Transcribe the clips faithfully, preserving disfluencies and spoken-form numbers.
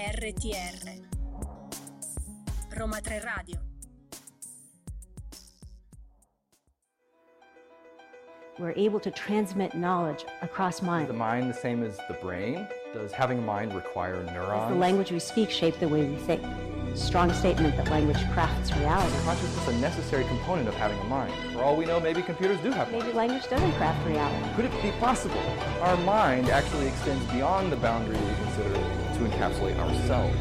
R T R Roma Tre Radio. We're able to transmit knowledge across mind. The mind, the same as the brain. Does having a mind require neurons? Does the language we speak shape the way we think? Strong statement that language crafts reality. Consciousness is a necessary component of having a mind. For all we know, maybe computers do have. Maybe language doesn't craft reality. Could it be possible? Our mind actually extends beyond the boundary we consider to encapsulate ourselves.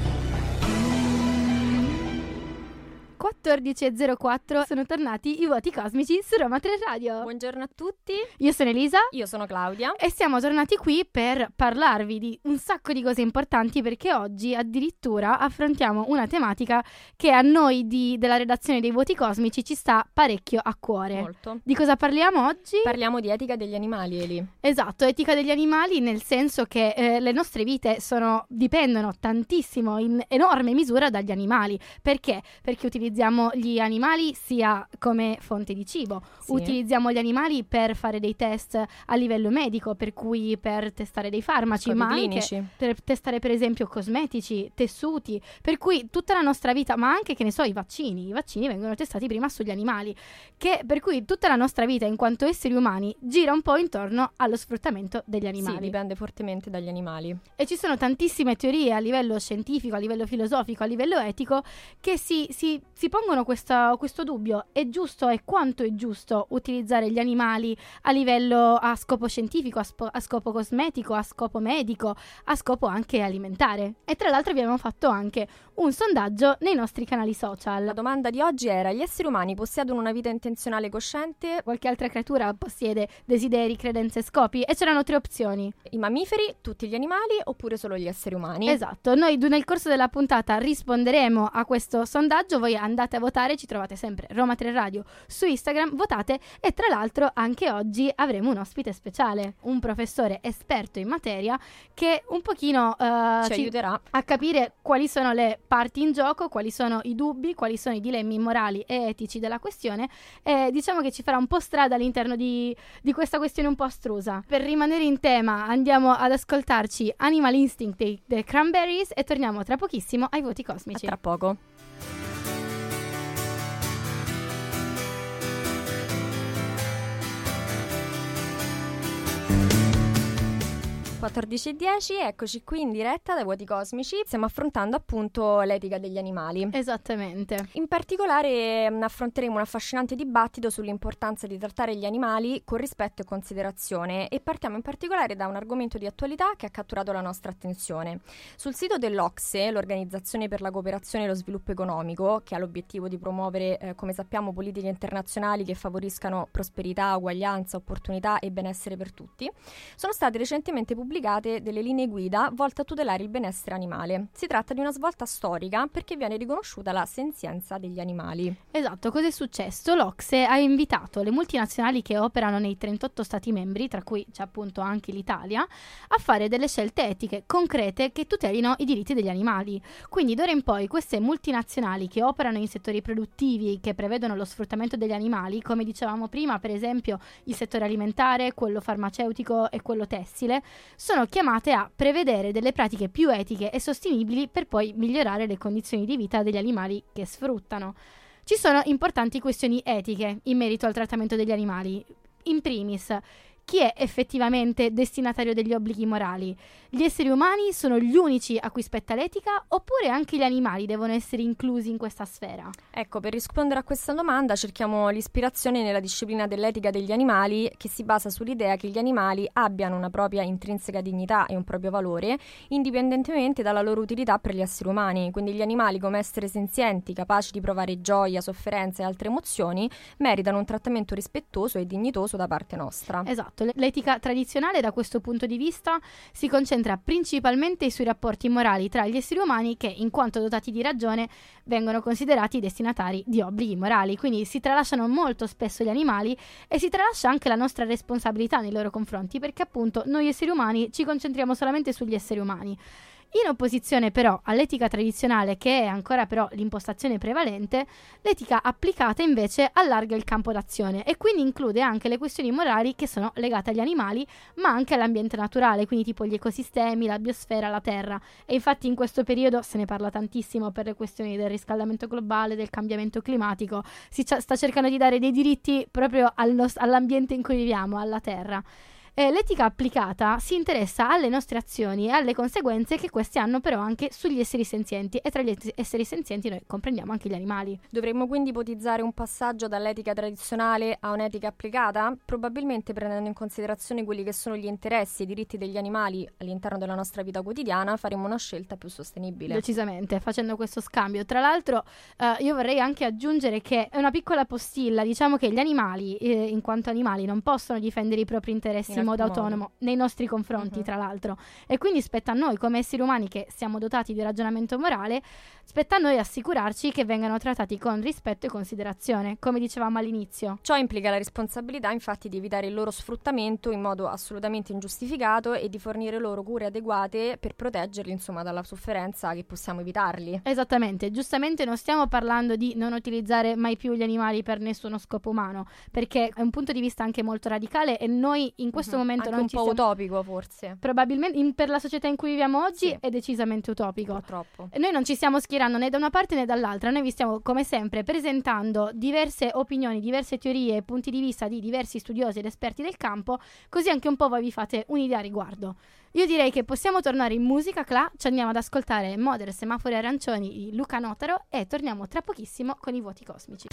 quattordici e zero quattro sono tornati I Vuoti Cosmici su Roma Tre Radio. Buongiorno a tutti. Io sono Elisa. Io sono Claudia. E siamo tornati qui per parlarvi di un sacco di cose importanti, perché oggi addirittura affrontiamo una tematica che a noi di, della redazione dei Vuoti Cosmici ci sta parecchio a cuore. Molto. Di cosa parliamo oggi? Parliamo di etica degli animali, Eli. Esatto, etica degli animali, nel senso che eh, le nostre vite sono, dipendono tantissimo, in enorme misura, dagli animali. Perché? Perché utilizziamo Utilizziamo gli animali sia come fonte di cibo, sì. Utilizziamo gli animali per fare dei test a livello medico, per cui per testare dei farmaci, ma anche per testare per esempio cosmetici, tessuti, per cui tutta la nostra vita, ma anche, che ne so, i vaccini, i vaccini vengono testati prima sugli animali, che per cui tutta la nostra vita in quanto esseri umani gira un po' intorno allo sfruttamento degli animali. Sì, dipende fortemente dagli animali. E ci sono tantissime teorie a livello scientifico, a livello filosofico, a livello etico che si... si Si pongono questo, questo dubbio: è giusto e quanto è giusto utilizzare gli animali a livello, a scopo scientifico, a, spo, a scopo cosmetico, a scopo medico, a scopo anche alimentare. E tra l'altro abbiamo fatto anche un sondaggio nei nostri canali social. La domanda di oggi era: gli esseri umani possiedono una vita intenzionale cosciente? Qualche altra creatura possiede desideri, credenze, scopi? E c'erano tre opzioni: i mammiferi, tutti gli animali oppure solo gli esseri umani. Esatto, noi nel corso della puntata risponderemo a questo sondaggio. Voi andate a votare, ci trovate sempre Roma Tre Radio su Instagram, votate. E tra l'altro anche oggi avremo un ospite speciale, un professore esperto in materia che un pochino uh, ci, ci aiuterà a capire quali sono le parti in gioco, quali sono i dubbi, quali sono i dilemmi morali e etici della questione, e diciamo che ci farà un po' strada all'interno di, di questa questione un po' astrusa. Per rimanere in tema andiamo ad ascoltarci Animal Instinct dei, dei Cranberries e torniamo tra pochissimo ai Vuoti Cosmici. A tra poco. quattordici e dieci, eccoci qui in diretta dai Vuoti Cosmici. Stiamo affrontando appunto l'etica degli animali. Esattamente. In particolare affronteremo un affascinante dibattito sull'importanza di trattare gli animali con rispetto e considerazione, e partiamo in particolare da un argomento di attualità che ha catturato la nostra attenzione. Sul sito dell'O C S E, l'Organizzazione per la Cooperazione e lo Sviluppo Economico, che ha l'obiettivo di promuovere, eh, come sappiamo, politiche internazionali che favoriscano prosperità, uguaglianza, opportunità e benessere per tutti, sono state recentemente pubblicate pubblicate delle linee guida volte a tutelare il benessere animale. Si tratta di una svolta storica perché viene riconosciuta la senzienza degli animali. Esatto, cos'è successo? L'O C S E ha invitato le multinazionali che operano nei trentotto stati membri, tra cui c'è appunto anche l'Italia, a fare delle scelte etiche concrete che tutelino i diritti degli animali. Quindi d'ora in poi queste multinazionali che operano in settori produttivi che prevedono lo sfruttamento degli animali, come dicevamo prima, per esempio il settore alimentare, quello farmaceutico e quello tessile, sono chiamate a prevedere delle pratiche più etiche e sostenibili per poi migliorare le condizioni di vita degli animali che sfruttano. Ci sono importanti questioni etiche in merito al trattamento degli animali. In primis, chi è effettivamente destinatario degli obblighi morali? Gli esseri umani sono gli unici a cui spetta l'etica, oppure anche gli animali devono essere inclusi in questa sfera? Ecco, per rispondere a questa domanda cerchiamo l'ispirazione nella disciplina dell'etica degli animali, che si basa sull'idea che gli animali abbiano una propria intrinseca dignità e un proprio valore, indipendentemente dalla loro utilità per gli esseri umani. Quindi gli animali, come esseri senzienti, capaci di provare gioia, sofferenza e altre emozioni, meritano un trattamento rispettoso e dignitoso da parte nostra. Esatto. L'etica tradizionale da questo punto di vista si concentra principalmente sui rapporti morali tra gli esseri umani che, in quanto dotati di ragione, vengono considerati destinatari di obblighi morali. Quindi si tralasciano molto spesso gli animali e si tralascia anche la nostra responsabilità nei loro confronti, perché appunto noi esseri umani ci concentriamo solamente sugli esseri umani. In opposizione però all'etica tradizionale, che è ancora però l'impostazione prevalente, l'etica applicata invece allarga il campo d'azione e quindi include anche le questioni morali che sono legate agli animali, ma anche all'ambiente naturale, quindi tipo gli ecosistemi, la biosfera, la terra. E infatti in questo periodo se ne parla tantissimo per le questioni del riscaldamento globale, del cambiamento climatico. Si c- sta cercando di dare dei diritti proprio al nos- all'ambiente in cui viviamo, alla terra. Eh, l'etica applicata si interessa alle nostre azioni e alle conseguenze che queste hanno però anche sugli esseri senzienti, e tra gli esseri senzienti noi comprendiamo anche gli animali. Dovremmo quindi ipotizzare un passaggio dall'etica tradizionale a un'etica applicata, probabilmente prendendo in considerazione quelli che sono gli interessi e i diritti degli animali all'interno della nostra vita quotidiana. Faremo una scelta più sostenibile. Decisamente, facendo questo scambio. Tra l'altro eh, io vorrei anche aggiungere che è una piccola postilla, diciamo che gli animali eh, in quanto animali non possono difendere i propri interessi in modo autonomo nei nostri confronti, uh-huh. tra l'altro, e quindi spetta a noi come esseri umani, che siamo dotati di ragionamento morale, spetta a noi assicurarci che vengano trattati con rispetto e considerazione, come dicevamo all'inizio. Ciò implica la responsabilità infatti di evitare il loro sfruttamento in modo assolutamente ingiustificato e di fornire loro cure adeguate per proteggerli, insomma, dalla sofferenza che possiamo evitarli. Esattamente, giustamente non stiamo parlando di non utilizzare mai più gli animali per nessuno scopo umano, perché è un punto di vista anche molto radicale e noi in questo uh-huh. momento anche non un ci po' siamo... utopico forse, probabilmente in, per la società in cui viviamo oggi sì. È decisamente utopico, purtroppo. Noi non ci stiamo schierando né da una parte né dall'altra, noi vi stiamo come sempre presentando diverse opinioni, diverse teorie, punti di vista di diversi studiosi ed esperti del campo, così anche un po' voi vi fate un'idea a riguardo. Io direi che possiamo tornare in musica, Cla, ci andiamo ad ascoltare Modern Semafori Arancioni di Luca Notaro e torniamo tra pochissimo con I Vuoti Cosmici.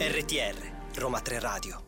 R T R Roma Tre Radio.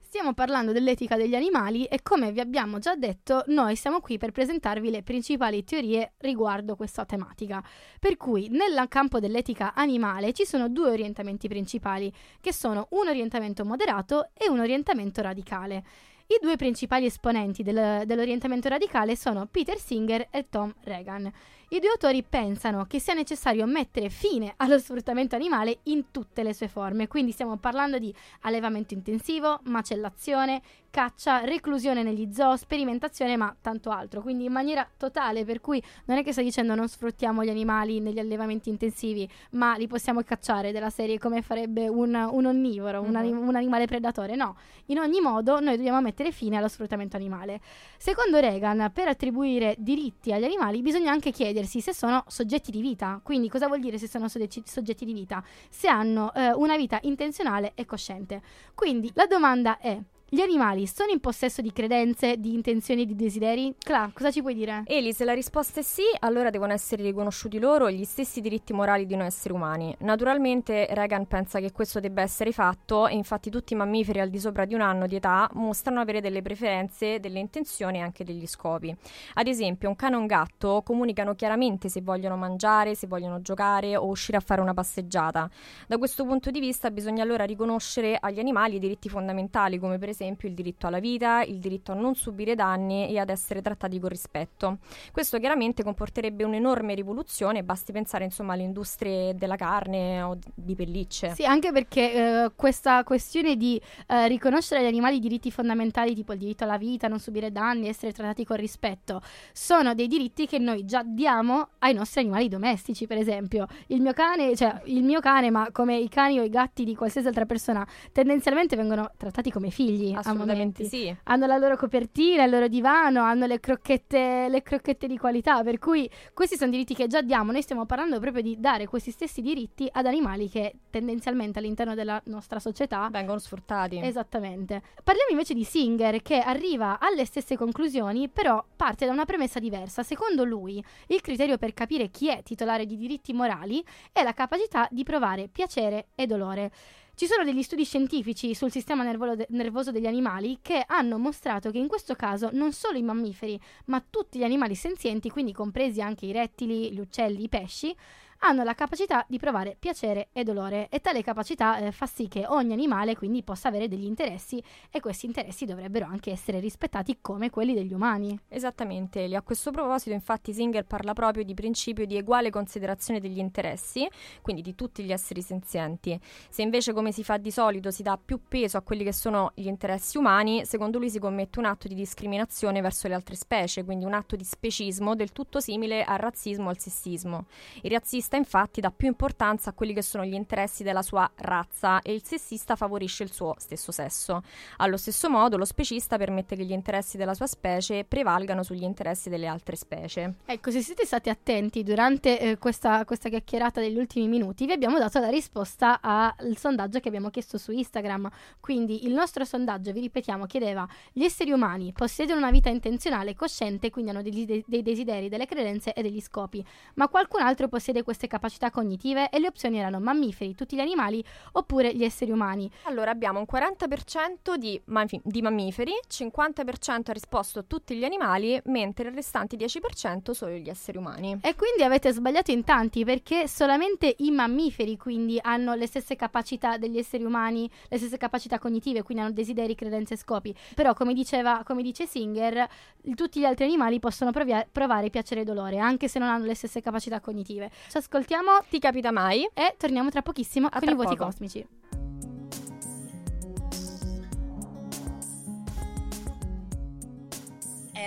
Stiamo parlando dell'etica degli animali e, come vi abbiamo già detto, noi siamo qui per presentarvi le principali teorie riguardo questa tematica. Per cui nel campo dell'etica animale ci sono due orientamenti principali, che sono un orientamento moderato e un orientamento radicale. I due principali esponenti del, dell'orientamento radicale sono Peter Singer e Tom Regan. I due autori pensano che sia necessario mettere fine allo sfruttamento animale in tutte le sue forme, quindi stiamo parlando di allevamento intensivo, macellazione, caccia, reclusione negli zoo, sperimentazione, ma tanto altro, quindi in maniera totale, per cui non è che sto dicendo non sfruttiamo gli animali negli allevamenti intensivi, ma li possiamo cacciare, della serie come farebbe un, un onnivoro, mm-hmm. un, anim- un animale predatore, no. In ogni modo noi dobbiamo mettere fine allo sfruttamento animale. Secondo Regan, per attribuire diritti agli animali bisogna anche chiedersi se sono soggetti di vita, quindi cosa vuol dire se sono soggetti di vita? Se hanno eh, una vita intenzionale e cosciente. Quindi la domanda è: gli animali sono in possesso di credenze, di intenzioni e di desideri? Cla, cosa ci puoi dire? Eli, se la risposta è sì, allora devono essere riconosciuti loro gli stessi diritti morali di noi esseri umani. Naturalmente Regan pensa che questo debba essere fatto e infatti tutti i mammiferi al di sopra di un anno di età mostrano avere delle preferenze, delle intenzioni e anche degli scopi. Ad esempio, un cane e un gatto comunicano chiaramente se vogliono mangiare, se vogliono giocare o uscire a fare una passeggiata. Da questo punto di vista bisogna allora riconoscere agli animali i diritti fondamentali, come per esempio il diritto alla vita, il diritto a non subire danni e ad essere trattati con rispetto. Questo chiaramente comporterebbe un'enorme rivoluzione, basti pensare insomma alle industrie della carne o di pellicce. Sì, anche perché eh, questa questione di eh, riconoscere agli animali i diritti fondamentali, tipo il diritto alla vita, non subire danni, essere trattati con rispetto, sono dei diritti che noi già diamo ai nostri animali domestici. Per esempio il mio cane, cioè il mio cane, ma come i cani o i gatti di qualsiasi altra persona, tendenzialmente vengono trattati come figli. Assolutamente sì. Hanno la loro copertina, il loro divano, hanno le crocchette, le crocchette di qualità, per cui questi sono diritti che già diamo. Noi stiamo parlando proprio di dare questi stessi diritti ad animali che tendenzialmente all'interno della nostra società vengono sfruttati. Esattamente. Parliamo invece di Singer, che arriva alle stesse conclusioni, però parte da una premessa diversa. Secondo lui, il criterio per capire chi è titolare di diritti morali è la capacità di provare piacere e dolore. Ci sono degli studi scientifici sul sistema de- nervoso degli animali che hanno mostrato che in questo caso non solo i mammiferi, ma tutti gli animali senzienti, quindi compresi anche i rettili, gli uccelli, i pesci, hanno la capacità di provare piacere e dolore, e tale capacità eh, fa sì che ogni animale quindi possa avere degli interessi, e questi interessi dovrebbero anche essere rispettati come quelli degli umani. Esattamente, Elia. A questo proposito infatti Singer parla proprio di principio di eguale considerazione degli interessi, quindi di tutti gli esseri senzienti. Se invece, come si fa di solito, si dà più peso a quelli che sono gli interessi umani, secondo lui si commette un atto di discriminazione verso le altre specie, quindi un atto di specismo del tutto simile al razzismo e al sessismo. Il razzista infatti dà più importanza a quelli che sono gli interessi della sua razza, e il sessista favorisce il suo stesso sesso. Allo stesso modo lo specista permette che gli interessi della sua specie prevalgano sugli interessi delle altre specie. Ecco, se siete stati attenti durante eh, questa, questa chiacchierata degli ultimi minuti, vi abbiamo dato la risposta al sondaggio che abbiamo chiesto su Instagram. Quindi il nostro sondaggio, vi ripetiamo, chiedeva: gli esseri umani possiedono una vita intenzionale e cosciente, quindi hanno degli de- dei desideri, delle credenze e degli scopi, ma qualcun altro possiede queste capacità cognitive? E le opzioni erano mammiferi, tutti gli animali oppure gli esseri umani. Allora abbiamo un quaranta per cento di, ma- di mammiferi, cinquanta per cento ha risposto tutti gli animali, mentre il restante dieci per cento solo gli esseri umani. E quindi avete sbagliato in tanti, perché solamente i mammiferi quindi hanno le stesse capacità degli esseri umani, le stesse capacità cognitive, quindi hanno desideri, credenze e scopi. Però come diceva, come dice Singer, tutti gli altri animali possono provia- provare piacere e dolore, anche se non hanno le stesse capacità cognitive. Ci ascoltiamo Ti capita mai? E torniamo tra pochissimo a con i vuoti poco. cosmici.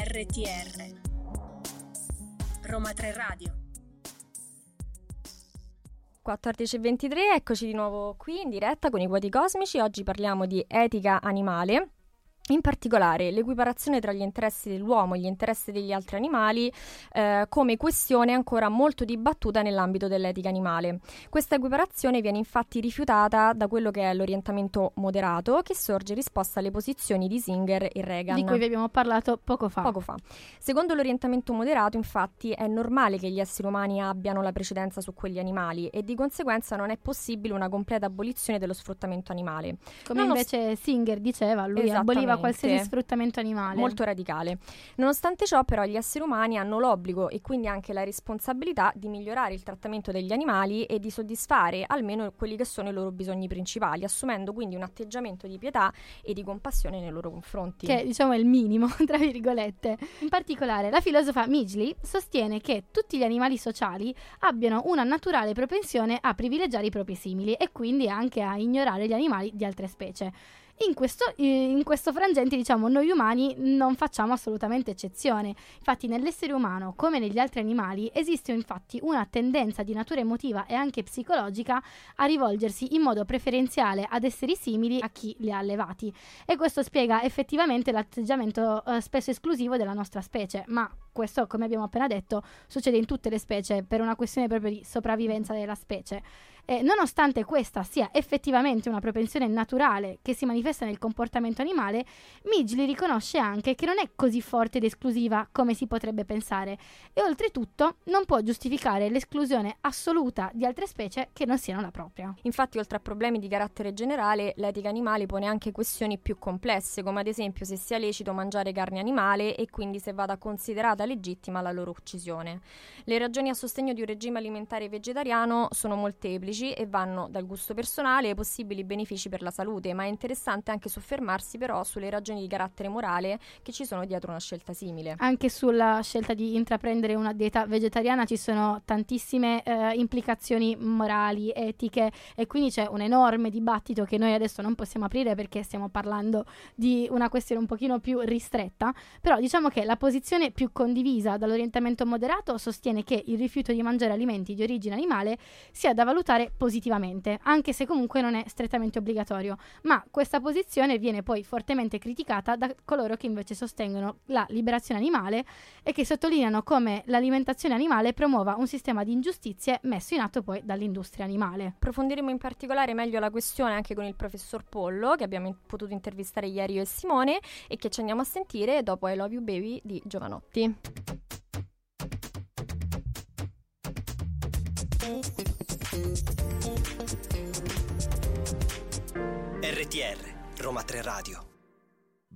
R T R Roma Tre Radio. Quattordici e ventitré, eccoci di nuovo qui in diretta con i Vuoti Cosmici. Oggi parliamo di etica animale. In particolare l'equiparazione tra gli interessi dell'uomo e gli interessi degli altri animali eh, come questione ancora molto dibattuta nell'ambito dell'etica animale. Questa equiparazione viene infatti rifiutata da quello che è l'orientamento moderato, che sorge in risposta alle posizioni di Singer e Regan, di cui vi abbiamo parlato poco fa. Poco fa. Secondo l'orientamento moderato, infatti, è normale che gli esseri umani abbiano la precedenza su quegli animali, e di conseguenza non è possibile una completa abolizione dello sfruttamento animale. Come non invece os- Singer diceva, lui aboliva qualsiasi sfruttamento animale. Molto radicale. Nonostante ciò, però, gli esseri umani hanno l'obbligo e quindi anche la responsabilità di migliorare il trattamento degli animali e di soddisfare almeno quelli che sono i loro bisogni principali, assumendo quindi un atteggiamento di pietà e di compassione nei loro confronti, che diciamo è il minimo, tra virgolette. In particolare la filosofa Midgley sostiene che tutti gli animali sociali abbiano una naturale propensione a privilegiare i propri simili, e quindi anche a ignorare gli animali di altre specie. In questo, in questo frangente, diciamo, noi umani non facciamo assolutamente eccezione. Infatti nell'essere umano, come negli altri animali, esiste infatti una tendenza di natura emotiva e anche psicologica a rivolgersi in modo preferenziale ad esseri simili a chi li ha allevati, e questo spiega effettivamente l'atteggiamento eh, spesso esclusivo della nostra specie. Ma questo, come abbiamo appena detto, succede in tutte le specie per una questione proprio di sopravvivenza della specie. Eh, nonostante questa sia effettivamente una propensione naturale che si manifesta nel comportamento animale, Midgley riconosce anche che non è così forte ed esclusiva come si potrebbe pensare, e oltretutto non può giustificare l'esclusione assoluta di altre specie che non siano la propria. Infatti, oltre a problemi di carattere generale, l'etica animale pone anche questioni più complesse, come ad esempio se sia lecito mangiare carne animale e quindi se vada considerata legittima la loro uccisione. Le ragioni a sostegno di un regime alimentare vegetariano sono molteplici e vanno dal gusto personale ai possibili benefici per la salute, ma è interessante anche soffermarsi però sulle ragioni di carattere morale che ci sono dietro una scelta simile. Anche sulla scelta di intraprendere una dieta vegetariana ci sono tantissime eh, implicazioni morali, etiche, e quindi c'è un enorme dibattito che noi adesso non possiamo aprire perché stiamo parlando di una questione un pochino più ristretta. Però diciamo che la posizione più condivisa dall'orientamento moderato sostiene che il rifiuto di mangiare alimenti di origine animale sia da valutare positivamente, anche se comunque non è strettamente obbligatorio, ma questa posizione viene poi fortemente criticata da coloro che invece sostengono la liberazione animale e che sottolineano come l'alimentazione animale promuova un sistema di ingiustizie messo in atto poi dall'industria animale. Approfondiremo in particolare meglio la questione anche con il professor Pollo, che abbiamo potuto intervistare ieri io e Simone, e che ci andiamo a sentire dopo I Love You Baby di Jovanotti. R T R Roma Tre Radio.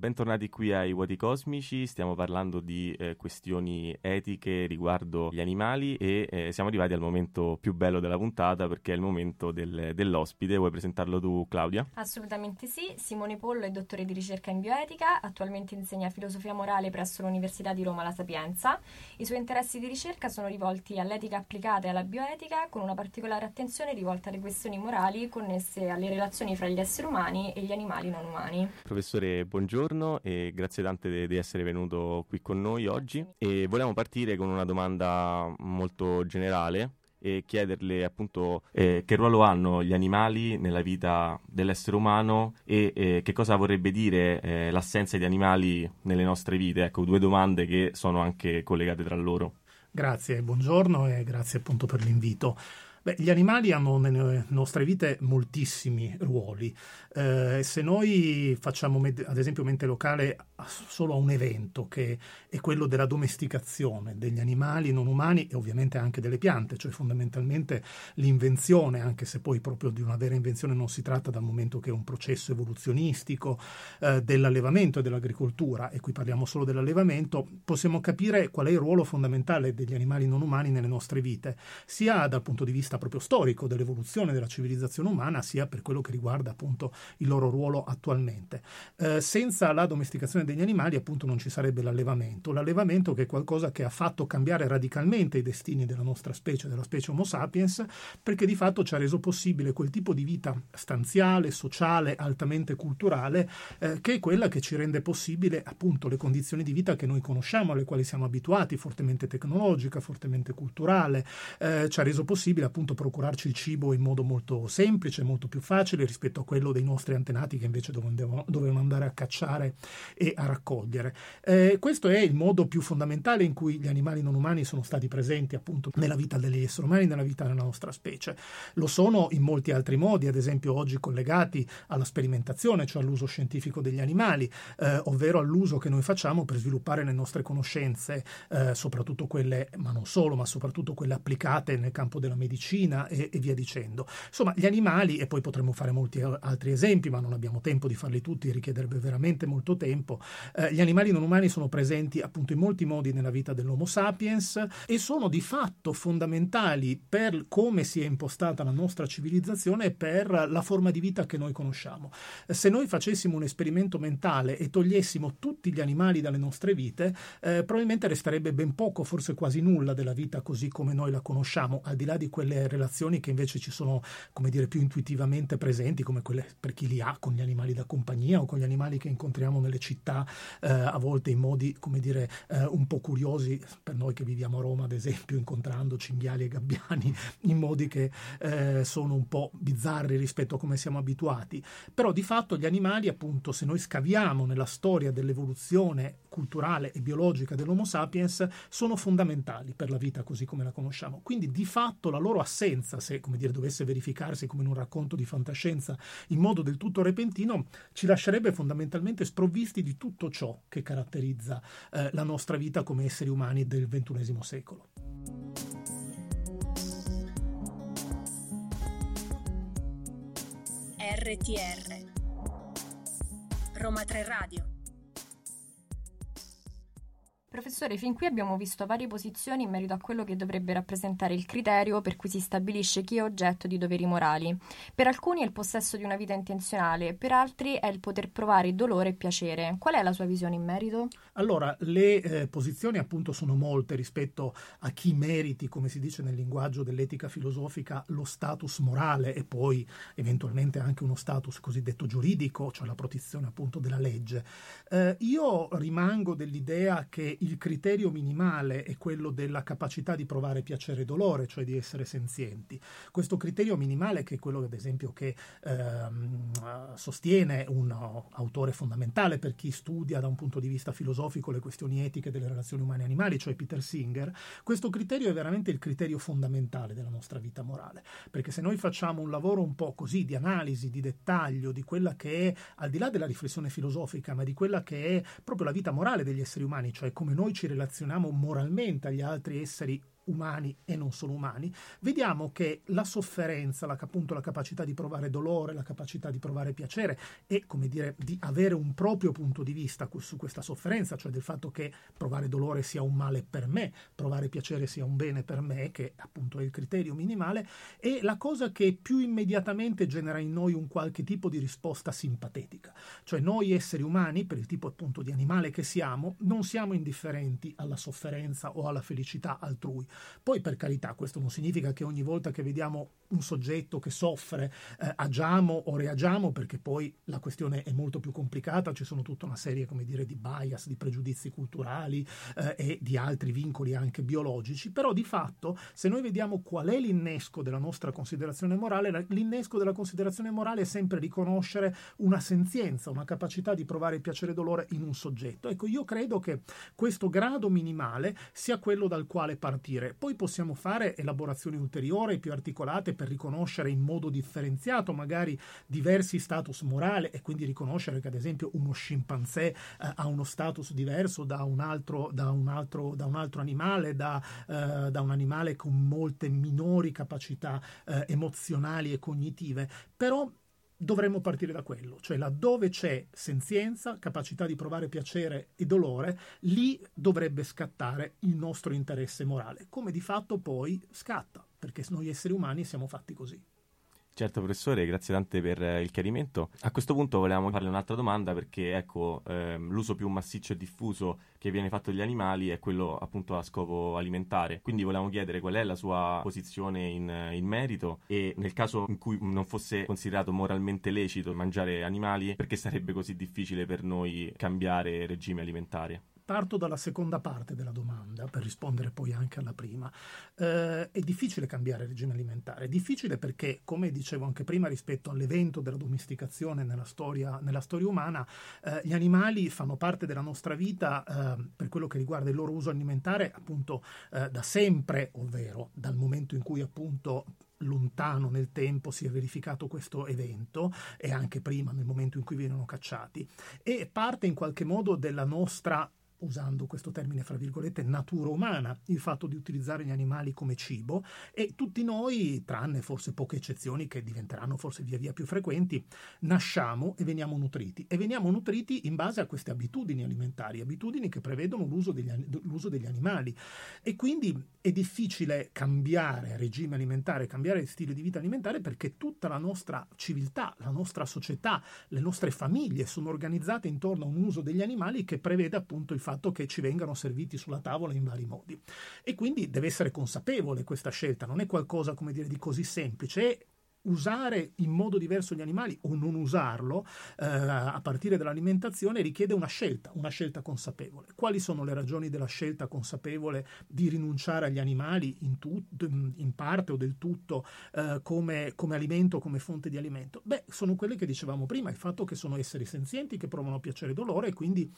Bentornati qui ai Vuoti Cosmici, stiamo parlando di eh, questioni etiche riguardo gli animali e eh, siamo arrivati al momento più bello della puntata, perché è il momento del, dell'ospite. Vuoi presentarlo tu, Claudia? Assolutamente sì, Simone Pollo è dottore di ricerca in bioetica, attualmente insegna filosofia morale presso l'Università di Roma La Sapienza. I suoi interessi di ricerca sono rivolti all'etica applicata e alla bioetica, con una particolare attenzione rivolta alle questioni morali connesse alle relazioni fra gli esseri umani e gli animali non umani. Professore, buongiorno. Buongiorno e grazie tante di essere venuto qui con noi oggi, e volevamo partire con una domanda molto generale e chiederle appunto eh, che ruolo hanno gli animali nella vita dell'essere umano e eh, che cosa vorrebbe dire eh, l'assenza di animali nelle nostre vite. Ecco, due domande che sono anche collegate tra loro. Grazie, buongiorno e grazie appunto per l'invito. Beh, gli animali hanno nelle nostre vite moltissimi ruoli. Eh, se noi facciamo med- ad esempio mente locale solo a un evento, che è quello della domesticazione degli animali non umani e ovviamente anche delle piante, cioè fondamentalmente l'invenzione, anche se poi proprio di una vera invenzione non si tratta, dal momento che è un processo evoluzionistico, eh, dell'allevamento e dell'agricoltura, e qui parliamo solo dell'allevamento, possiamo capire qual è il ruolo fondamentale degli animali non umani nelle nostre vite, sia dal punto di vista proprio storico dell'evoluzione della civilizzazione umana, sia per quello che riguarda appunto il loro ruolo attualmente. Eh, senza la domesticazione degli animali appunto non ci sarebbe l'allevamento. L'allevamento, che è qualcosa che ha fatto cambiare radicalmente i destini della nostra specie, della specie Homo sapiens, perché di fatto ci ha reso possibile quel tipo di vita stanziale, sociale, altamente culturale, eh, che è quella che ci rende possibile appunto le condizioni di vita che noi conosciamo, alle quali siamo abituati, fortemente tecnologica, fortemente culturale. Eh, ci ha reso possibile appunto procurarci il cibo in modo molto semplice, molto più facile rispetto a quello dei nostri antenati, che invece dovevano, dovevano andare a cacciare e a raccogliere. Eh, questo è il modo più fondamentale in cui gli animali non umani sono stati presenti appunto nella vita degli esseri umani, nella vita della nostra specie. Lo sono in molti altri modi, ad esempio oggi collegati alla sperimentazione, cioè all'uso scientifico degli animali, eh, ovvero all'uso che noi facciamo per sviluppare le nostre conoscenze, eh, soprattutto quelle, ma non solo, ma soprattutto quelle applicate nel campo della medicina E, e via dicendo. Insomma, gli animali, e poi potremmo fare molti altri esempi, ma non abbiamo tempo di farli tutti, richiederebbe veramente molto tempo. Eh, gli animali non umani sono presenti appunto in molti modi nella vita dell'Homo sapiens e sono di fatto fondamentali per come si è impostata la nostra civilizzazione e per la forma di vita che noi conosciamo. Eh, se noi facessimo un esperimento mentale e togliessimo tutti gli animali dalle nostre vite, eh, probabilmente resterebbe ben poco, forse quasi nulla, della vita così come noi la conosciamo, al di là di quelle relazioni che invece ci sono, come dire, più intuitivamente presenti, come quelle per chi li ha con gli animali da compagnia o con gli animali che incontriamo nelle città, eh, a volte in modi, come dire, eh, un po' curiosi per noi che viviamo a Roma, ad esempio incontrando cinghiali e gabbiani in modi che eh, sono un po' bizzarri rispetto a come siamo abituati. Però di fatto gli animali, appunto, se noi scaviamo nella storia dell'evoluzione culturale e biologica dell'Homo sapiens, sono fondamentali per la vita così come la conosciamo. Quindi di fatto la loro assenza, se, come dire, dovesse verificarsi come in un racconto di fantascienza in modo del tutto repentino, ci lascerebbe fondamentalmente sprovvisti di tutto ciò che caratterizza eh, la nostra vita come esseri umani del ventunesimo secolo. R T R Roma Tre Radio. Professore, fin qui abbiamo visto varie posizioni in merito a quello che dovrebbe rappresentare il criterio per cui si stabilisce chi è oggetto di doveri morali. Per alcuni è il possesso di una vita intenzionale, per altri è il poter provare dolore e piacere. Qual è la sua visione in merito? Allora, le eh, posizioni appunto sono molte rispetto a chi meriti, come si dice nel linguaggio dell'etica filosofica, lo status morale e poi eventualmente anche uno status cosiddetto giuridico, cioè la protezione appunto della legge. Eh, io rimango dell'idea che il criterio minimale è quello della capacità di provare piacere e dolore, cioè di essere senzienti. Questo criterio minimale, che è quello, ad esempio, che ehm, sostiene un autore fondamentale per chi studia da un punto di vista filosofico le questioni etiche delle relazioni umane e animali, cioè Peter Singer, questo criterio è veramente il criterio fondamentale della nostra vita morale. Perché se noi facciamo un lavoro un po' così di analisi, di dettaglio, di quella che è, al di là della riflessione filosofica, ma di quella che è proprio la vita morale degli esseri umani, cioè come noi ci relazioniamo moralmente agli altri esseri umani e non solo umani, vediamo che la sofferenza, la, appunto la capacità di provare dolore, la capacità di provare piacere e, come dire, di avere un proprio punto di vista su questa sofferenza, cioè del fatto che provare dolore sia un male per me, provare piacere sia un bene per me, che appunto è il criterio minimale, è la cosa che più immediatamente genera in noi un qualche tipo di risposta simpatetica. Cioè noi esseri umani, per il tipo appunto di animale che siamo, non siamo indifferenti alla sofferenza o alla felicità altrui. Poi, per carità, questo non significa che ogni volta che vediamo un soggetto che soffre eh, agiamo o reagiamo, perché poi la questione è molto più complicata, ci sono tutta una serie, come dire, di bias, di pregiudizi culturali eh, e di altri vincoli anche biologici. Però di fatto, se noi vediamo qual è l'innesco della nostra considerazione morale, l'innesco della considerazione morale è sempre riconoscere una senzienza, una capacità di provare piacere e dolore in un soggetto. Ecco, io credo che questo grado minimale sia quello dal quale partire. Poi possiamo fare elaborazioni ulteriori, più articolate, per riconoscere in modo differenziato magari diversi status morale e quindi riconoscere che ad esempio uno scimpanzé eh, ha uno status diverso da un altro, da un altro, da un altro animale, da, eh, da un animale con molte minori capacità eh, emozionali e cognitive. Però dovremmo partire da quello, cioè laddove c'è senzienza, capacità di provare piacere e dolore, lì dovrebbe scattare il nostro interesse morale, come di fatto poi scatta, perché noi esseri umani siamo fatti così. Certo, professore, grazie tante per il chiarimento. A questo punto volevamo farle un'altra domanda, perché ecco ehm, l'uso più massiccio e diffuso che viene fatto degli animali è quello appunto a scopo alimentare, quindi volevamo chiedere qual è la sua posizione in, in merito e nel caso in cui non fosse considerato moralmente lecito mangiare animali, perché sarebbe così difficile per noi cambiare regime alimentare. Parto dalla seconda parte della domanda per rispondere poi anche alla prima. Eh, è difficile cambiare regime alimentare, è difficile perché, come dicevo anche prima, rispetto all'evento della domesticazione nella storia, nella storia umana, eh, gli animali fanno parte della nostra vita eh, per quello che riguarda il loro uso alimentare appunto eh, da sempre, ovvero dal momento in cui appunto lontano nel tempo si è verificato questo evento e anche prima nel momento in cui venivano cacciati, e parte in qualche modo della nostra, usando questo termine fra virgolette, natura umana, il fatto di utilizzare gli animali come cibo. E tutti noi, tranne forse poche eccezioni che diventeranno forse via via più frequenti, nasciamo e veniamo nutriti e veniamo nutriti in base a queste abitudini alimentari, abitudini che prevedono l'uso degli, l'uso degli animali, e quindi è difficile cambiare regime alimentare, cambiare stile di vita alimentare, perché tutta la nostra civiltà, la nostra società, le nostre famiglie sono organizzate intorno a un uso degli animali che prevede appunto il fatto che ci vengano serviti sulla tavola in vari modi, e quindi deve essere consapevole questa scelta, non è qualcosa, come dire, di così semplice. È usare in modo diverso gli animali o non usarlo eh, a partire dall'alimentazione richiede una scelta, una scelta consapevole. Quali sono le ragioni della scelta consapevole di rinunciare agli animali in, tutto, in parte o del tutto eh, come, come alimento, come fonte di alimento? Beh, sono quelle che dicevamo prima, il fatto che sono esseri senzienti che provano piacere e dolore e quindi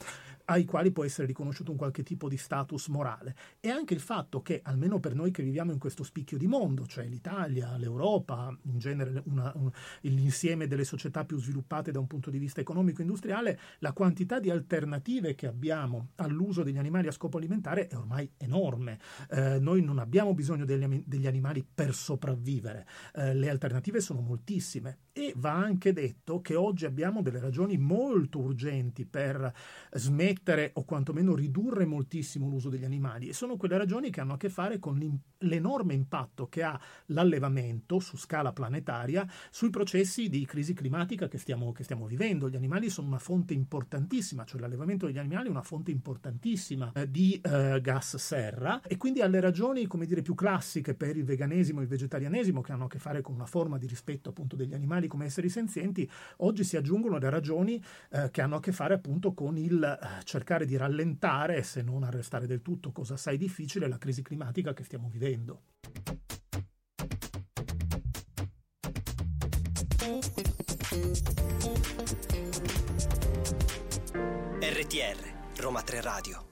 ai quali può essere riconosciuto un qualche tipo di status morale, e anche il fatto che, almeno per noi che viviamo in questo spicchio di mondo, cioè l'Italia, l'Europa, in genere Una, un, l'insieme delle società più sviluppate da un punto di vista economico-industriale, la quantità di alternative che abbiamo all'uso degli animali a scopo alimentare è ormai enorme. Eh, noi non abbiamo bisogno degli, degli animali per sopravvivere, eh, le alternative sono moltissime. E va anche detto che oggi abbiamo delle ragioni molto urgenti per smettere o quantomeno ridurre moltissimo l'uso degli animali, e sono quelle ragioni che hanno a che fare con l'enorme impatto che ha l'allevamento su scala planetaria sui processi di crisi climatica che stiamo, che stiamo vivendo. Gli animali sono una fonte importantissima, cioè l'allevamento degli animali è una fonte importantissima eh, di eh, gas serra, e quindi alle ragioni, come dire, più classiche per il veganesimo e il vegetarianesimo, che hanno a che fare con una forma di rispetto appunto degli animali come esseri senzienti, oggi si aggiungono le ragioni eh, che hanno a che fare appunto con il eh, cercare di rallentare, se non arrestare del tutto, cosa assai difficile, la crisi climatica che stiamo vivendo. R T R Roma Tre Radio.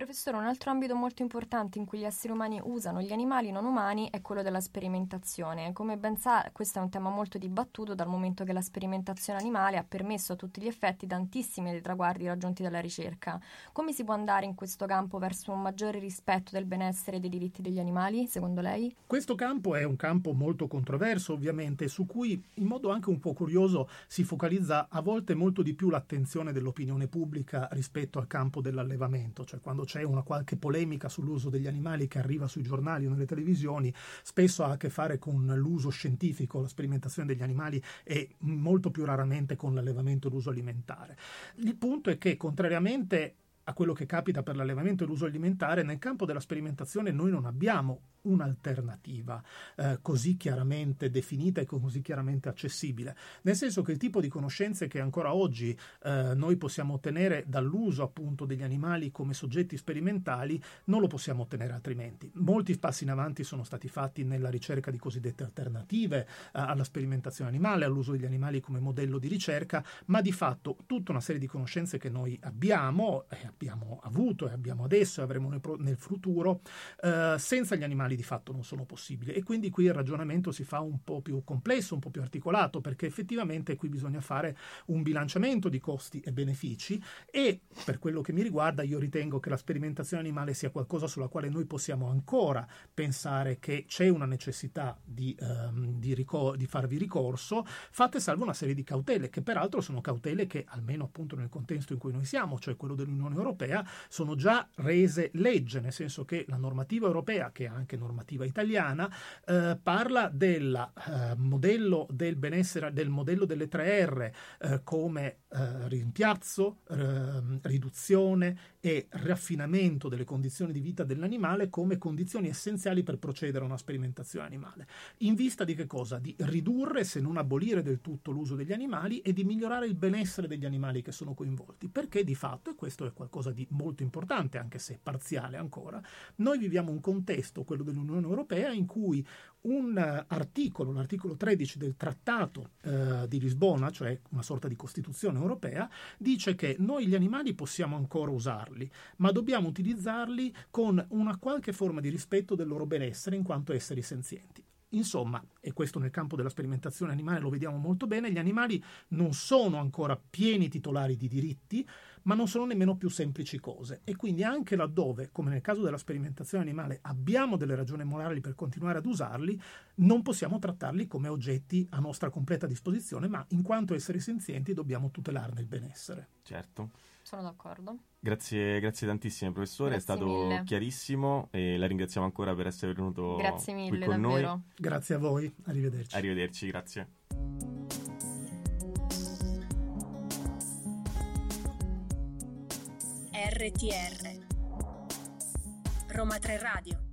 Professore, un altro ambito molto importante in cui gli esseri umani usano gli animali non umani è quello della sperimentazione. Come ben sa, questo è un tema molto dibattuto, dal momento che la sperimentazione animale ha permesso a tutti gli effetti tantissimi dei traguardi raggiunti dalla ricerca. Come si può andare in questo campo verso un maggiore rispetto del benessere e dei diritti degli animali, secondo lei? Questo campo è un campo molto controverso, ovviamente, su cui in modo anche un po' curioso si focalizza a volte molto di più l'attenzione dell'opinione pubblica rispetto al campo dell'allevamento, cioè quando c'è una qualche polemica sull'uso degli animali che arriva sui giornali o nelle televisioni, spesso ha a che fare con l'uso scientifico, la sperimentazione degli animali, e molto più raramente con l'allevamento e l'uso alimentare. Il punto è che, contrariamente a quello che capita per l'allevamento e l'uso alimentare, nel campo della sperimentazione noi non abbiamo un'alternativa eh, così chiaramente definita e così chiaramente accessibile, nel senso che il tipo di conoscenze che ancora oggi eh, noi possiamo ottenere dall'uso appunto degli animali come soggetti sperimentali non lo possiamo ottenere altrimenti. Molti passi in avanti sono stati fatti nella ricerca di cosiddette alternative eh, alla sperimentazione animale, all'uso degli animali come modello di ricerca, ma di fatto tutta una serie di conoscenze che noi abbiamo e eh, abbiamo avuto e abbiamo adesso e avremo nel, pro- nel futuro eh, senza gli animali di fatto non sono possibili, e quindi qui il ragionamento si fa un po' più complesso, un po' più articolato, perché effettivamente qui bisogna fare un bilanciamento di costi e benefici, e per quello che mi riguarda io ritengo che la sperimentazione animale sia qualcosa sulla quale noi possiamo ancora pensare che c'è una necessità di, ehm, di, ricor- di farvi ricorso, fatte salvo una serie di cautele, che peraltro sono cautele che almeno appunto nel contesto in cui noi siamo, cioè quello dell'Unione Europea, sono già rese legge, nel senso che la normativa europea, che anche normativa italiana, eh, parla del eh, modello del benessere, del modello delle tre R eh, come eh, rimpiazzo, eh, riduzione e raffinamento delle condizioni di vita dell'animale come condizioni essenziali per procedere a una sperimentazione animale. In vista di che cosa? Di ridurre, se non abolire del tutto, l'uso degli animali e di migliorare il benessere degli animali che sono coinvolti, perché di fatto, e questo è qualcosa di molto importante, anche se parziale ancora, noi viviamo un contesto, quello dell'Unione Europea, in cui un articolo, l'articolo tredici del Trattato eh, di Lisbona, cioè una sorta di Costituzione europea, dice che noi gli animali possiamo ancora usarli, ma dobbiamo utilizzarli con una qualche forma di rispetto del loro benessere in quanto esseri senzienti. Insomma, e questo nel campo della sperimentazione animale lo vediamo molto bene, gli animali non sono ancora pieni titolari di diritti, ma non sono nemmeno più semplici cose, e quindi anche laddove, come nel caso della sperimentazione animale, abbiamo delle ragioni morali per continuare ad usarli, non possiamo trattarli come oggetti a nostra completa disposizione, ma in quanto esseri senzienti dobbiamo tutelarne il benessere. Certo. Sono d'accordo. Grazie, grazie tantissime, professore, grazie, è stato mille. Chiarissimo, e la ringraziamo ancora per essere venuto grazie mille, qui con davvero. Noi. Grazie a voi, arrivederci. Arrivederci, grazie. R T R Roma Tre Radio.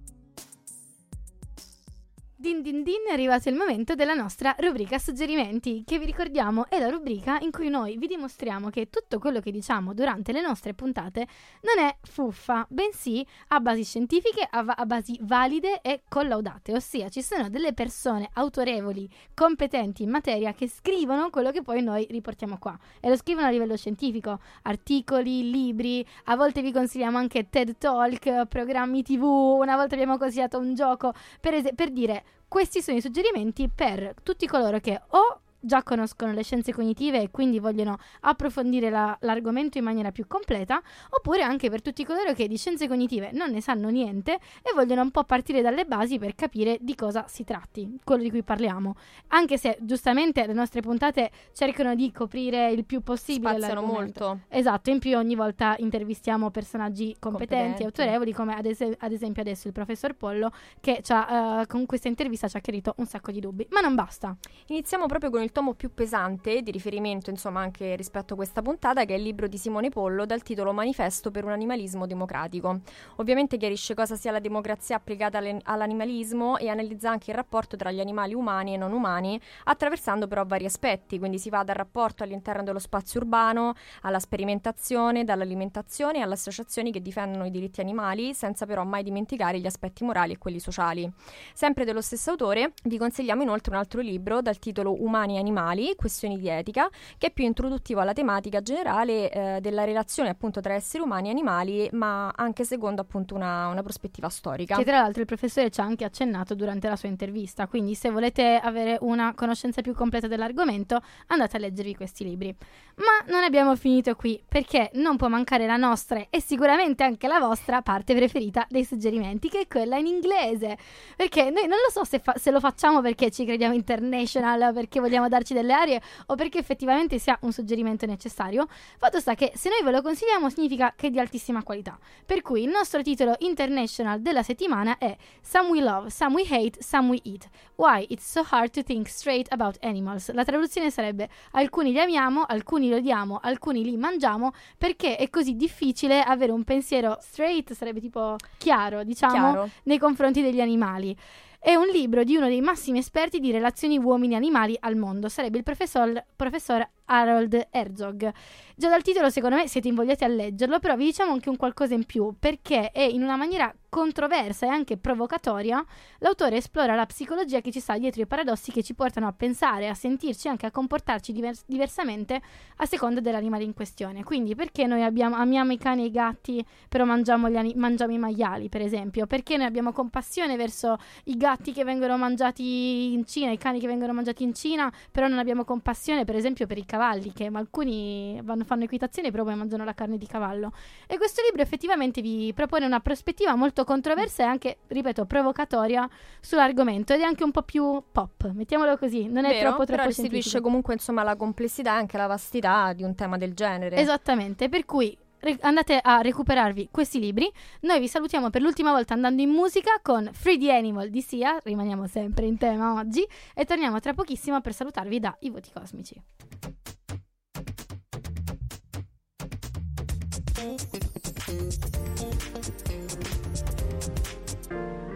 Din din din, è arrivato il momento della nostra rubrica suggerimenti, che vi ricordiamo è la rubrica in cui noi vi dimostriamo che tutto quello che diciamo durante le nostre puntate non è fuffa, bensì ha basi scientifiche, a, va- a basi valide e collaudate, ossia ci sono delle persone autorevoli, competenti in materia, che scrivono quello che poi noi riportiamo qua, e lo scrivono a livello scientifico, articoli, libri, a volte vi consigliamo anche TED Talk, programmi tivù, una volta abbiamo consigliato un gioco, per, es- per dire... Questi sono i suggerimenti per tutti coloro che o già conoscono le scienze cognitive e quindi vogliono approfondire la, l'argomento in maniera più completa, oppure anche per tutti coloro che di scienze cognitive non ne sanno niente e vogliono un po' partire dalle basi per capire di cosa si tratti, quello di cui parliamo, anche se giustamente le nostre puntate cercano di coprire il più possibile spaziano l'argomento. Molto. Esatto, in più ogni volta intervistiamo personaggi competenti, competenti. autorevoli, come ad, es- ad esempio adesso il professor Pollo, che ci ha, uh, con questa intervista ci ha chiarito un sacco di dubbi, ma non basta. Iniziamo proprio con il tomo più pesante di riferimento, insomma, anche rispetto a questa puntata, che è il libro di Simone Pollo dal titolo Manifesto per un animalismo democratico. Ovviamente chiarisce cosa sia la democrazia applicata all'animalismo e analizza anche il rapporto tra gli animali umani e non umani, attraversando però vari aspetti, quindi si va dal rapporto all'interno dello spazio urbano, alla sperimentazione, dall'alimentazione, alle associazioni che difendono i diritti animali, senza però mai dimenticare gli aspetti morali e quelli sociali. Sempre dello stesso autore vi consigliamo inoltre un altro libro dal titolo Umani cloni animali, questioni di etica, che è più introduttivo alla tematica generale eh, della relazione appunto tra esseri umani e animali, ma anche secondo appunto una, una prospettiva storica. Che tra l'altro il professore ci ha anche accennato durante la sua intervista, quindi se volete avere una conoscenza più completa dell'argomento andate a leggervi questi libri. Ma non abbiamo finito qui, perché non può mancare la nostra e sicuramente anche la vostra parte preferita dei suggerimenti, che è quella in inglese, perché noi non lo so se, fa- se lo facciamo perché ci crediamo international, perché vogliamo darci delle arie o perché effettivamente sia un suggerimento necessario. Fatto sta che se noi ve lo consigliamo significa che è di altissima qualità, per cui il nostro titolo international della settimana è Some We Love, Some We Hate, Some We Eat, Why It's So Hard to Think Straight About Animals. La traduzione sarebbe: alcuni li amiamo, alcuni li odiamo, alcuni li mangiamo, perché è così difficile avere un pensiero straight, sarebbe tipo chiaro, diciamo, chiaro. nei confronti degli animali. È un libro di uno dei massimi esperti di relazioni uomini-animali al mondo, sarebbe il professor, professor Harold Herzog. Già dal titolo secondo me siete invogliati a leggerlo, però vi diciamo anche un qualcosa in più, perché è in una maniera controversa e anche provocatoria. L'autore esplora la psicologia che ci sta dietro i paradossi che ci portano a pensare, a sentirci e anche a comportarci divers- diversamente a seconda dell'animale in questione. Quindi perché noi abbiamo, amiamo i cani e i gatti però mangiamo, gli ani- mangiamo i maiali, per esempio? Perché noi abbiamo compassione verso i gatti che vengono mangiati in Cina, i cani che vengono mangiati in Cina, però non abbiamo compassione per esempio per i cavalli, che alcuni vanno, fanno equitazione però poi mangiano la carne di cavallo? E questo libro effettivamente vi propone una prospettiva molto controversa e anche, ripeto, provocatoria sull'argomento, ed è anche un po' più pop, mettiamolo così, non è Vero, troppo troppo però restituisce scientifico. Comunque insomma la complessità e anche la vastità di un tema del genere. Esattamente, per cui re- andate a recuperarvi questi libri. Noi vi salutiamo per l'ultima volta andando in musica con Free the Animal di Sia, rimaniamo sempre in tema oggi, e torniamo tra pochissimo per salutarvi da I Voti Cosmici.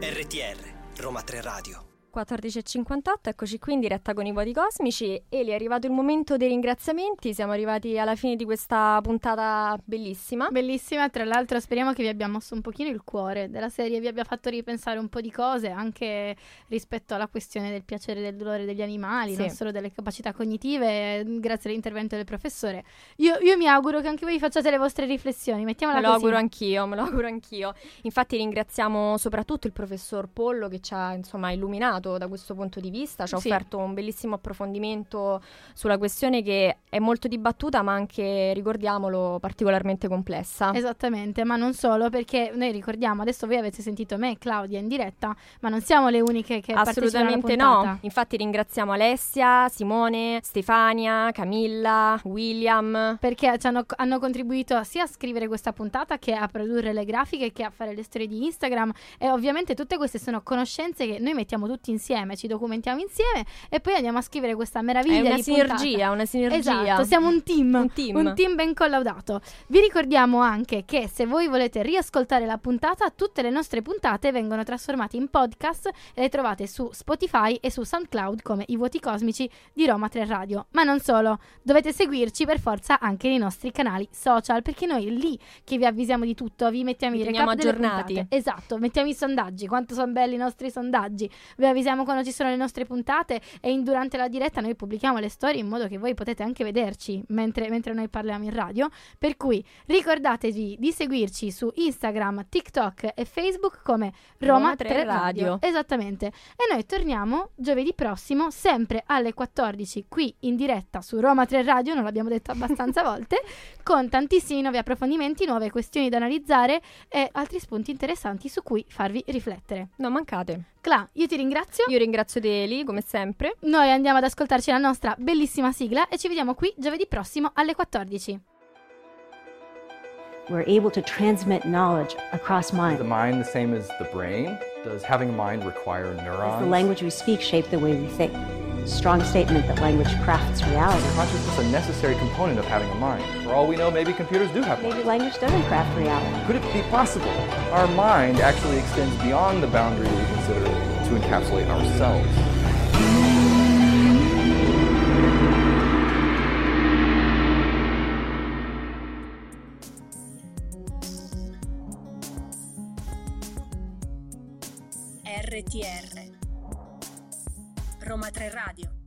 R T R Roma Tre Radio. quattordici e cinquantotto, eccoci qui in diretta con I Vuoti Cosmici. E è arrivato il momento dei ringraziamenti, siamo arrivati alla fine di questa puntata bellissima. Bellissima, tra l'altro speriamo che vi abbia mosso un pochino il cuore della serie, vi abbia fatto ripensare un po' di cose anche rispetto alla questione del piacere e del dolore degli animali, sì. non solo delle capacità cognitive, grazie all'intervento del professore. Io, io mi auguro che anche voi facciate le vostre riflessioni, mettiamola me lo così. Auguro anch'io, me lo auguro anch'io. Infatti ringraziamo soprattutto il professor Pollo che ci ha insomma illuminato da questo punto di vista, ci ha sì. offerto un bellissimo approfondimento sulla questione che è molto dibattuta ma anche, ricordiamolo, particolarmente complessa. Esattamente, ma non solo, perché noi ricordiamo, adesso voi avete sentito me e Claudia in diretta, ma non siamo le uniche che partecipano alla puntata. Assolutamente no, infatti ringraziamo Alessia, Simone, Stefania, Camilla, William, perché ci hanno, hanno contribuito sia a scrivere questa puntata che a produrre le grafiche, che a fare le storie di Instagram, e ovviamente tutte queste sono conoscenze che noi mettiamo tutti insieme, ci documentiamo insieme e poi andiamo a scrivere questa meraviglia. È una di sinergia, puntata. una sinergia. Esatto, siamo un team, un team, un team ben collaudato. Vi ricordiamo anche che se voi volete riascoltare la puntata, tutte le nostre puntate vengono trasformate in podcast e le trovate su Spotify e su SoundCloud come I Vuoti Cosmici di Roma Tre Radio. Ma non solo, dovete seguirci per forza anche nei nostri canali social, perché noi è lì che vi avvisiamo di tutto, vi mettiamo vi i recap aggiornati. Delle puntate. Esatto, mettiamo i sondaggi, quanto sono belli i nostri sondaggi. Vi avvisiamo quando ci sono le nostre puntate e in, durante la diretta noi pubblichiamo le storie in modo che voi potete anche vederci mentre, mentre noi parliamo in radio, per cui ricordatevi di seguirci su Instagram, TikTok e Facebook come Roma Tre Radio. Radio esattamente, e noi torniamo giovedì prossimo sempre alle quattordici qui in diretta su Roma Tre Radio, non l'abbiamo detto abbastanza volte, con tantissimi nuovi approfondimenti, nuove questioni da analizzare e altri spunti interessanti su cui farvi riflettere. Non mancate. Cla, io ti ringrazio. Io ringrazio Deli, come sempre. Noi andiamo ad ascoltarci la nostra bellissima sigla e ci vediamo qui giovedì prossimo alle quattordici. We're able to transmit knowledge across mind. The mind the same as the brain? Does having a mind require neurons? Does the language we speak shape the way we think? Strong statement that language crafts reality. Consciousness is a necessary component of having a mind. For all we know, maybe computers do have minds. Maybe language doesn't craft reality. Could it be possible? Our mind actually extends beyond the boundary we consider to encapsulate ourselves. R T R Roma Tre Radio.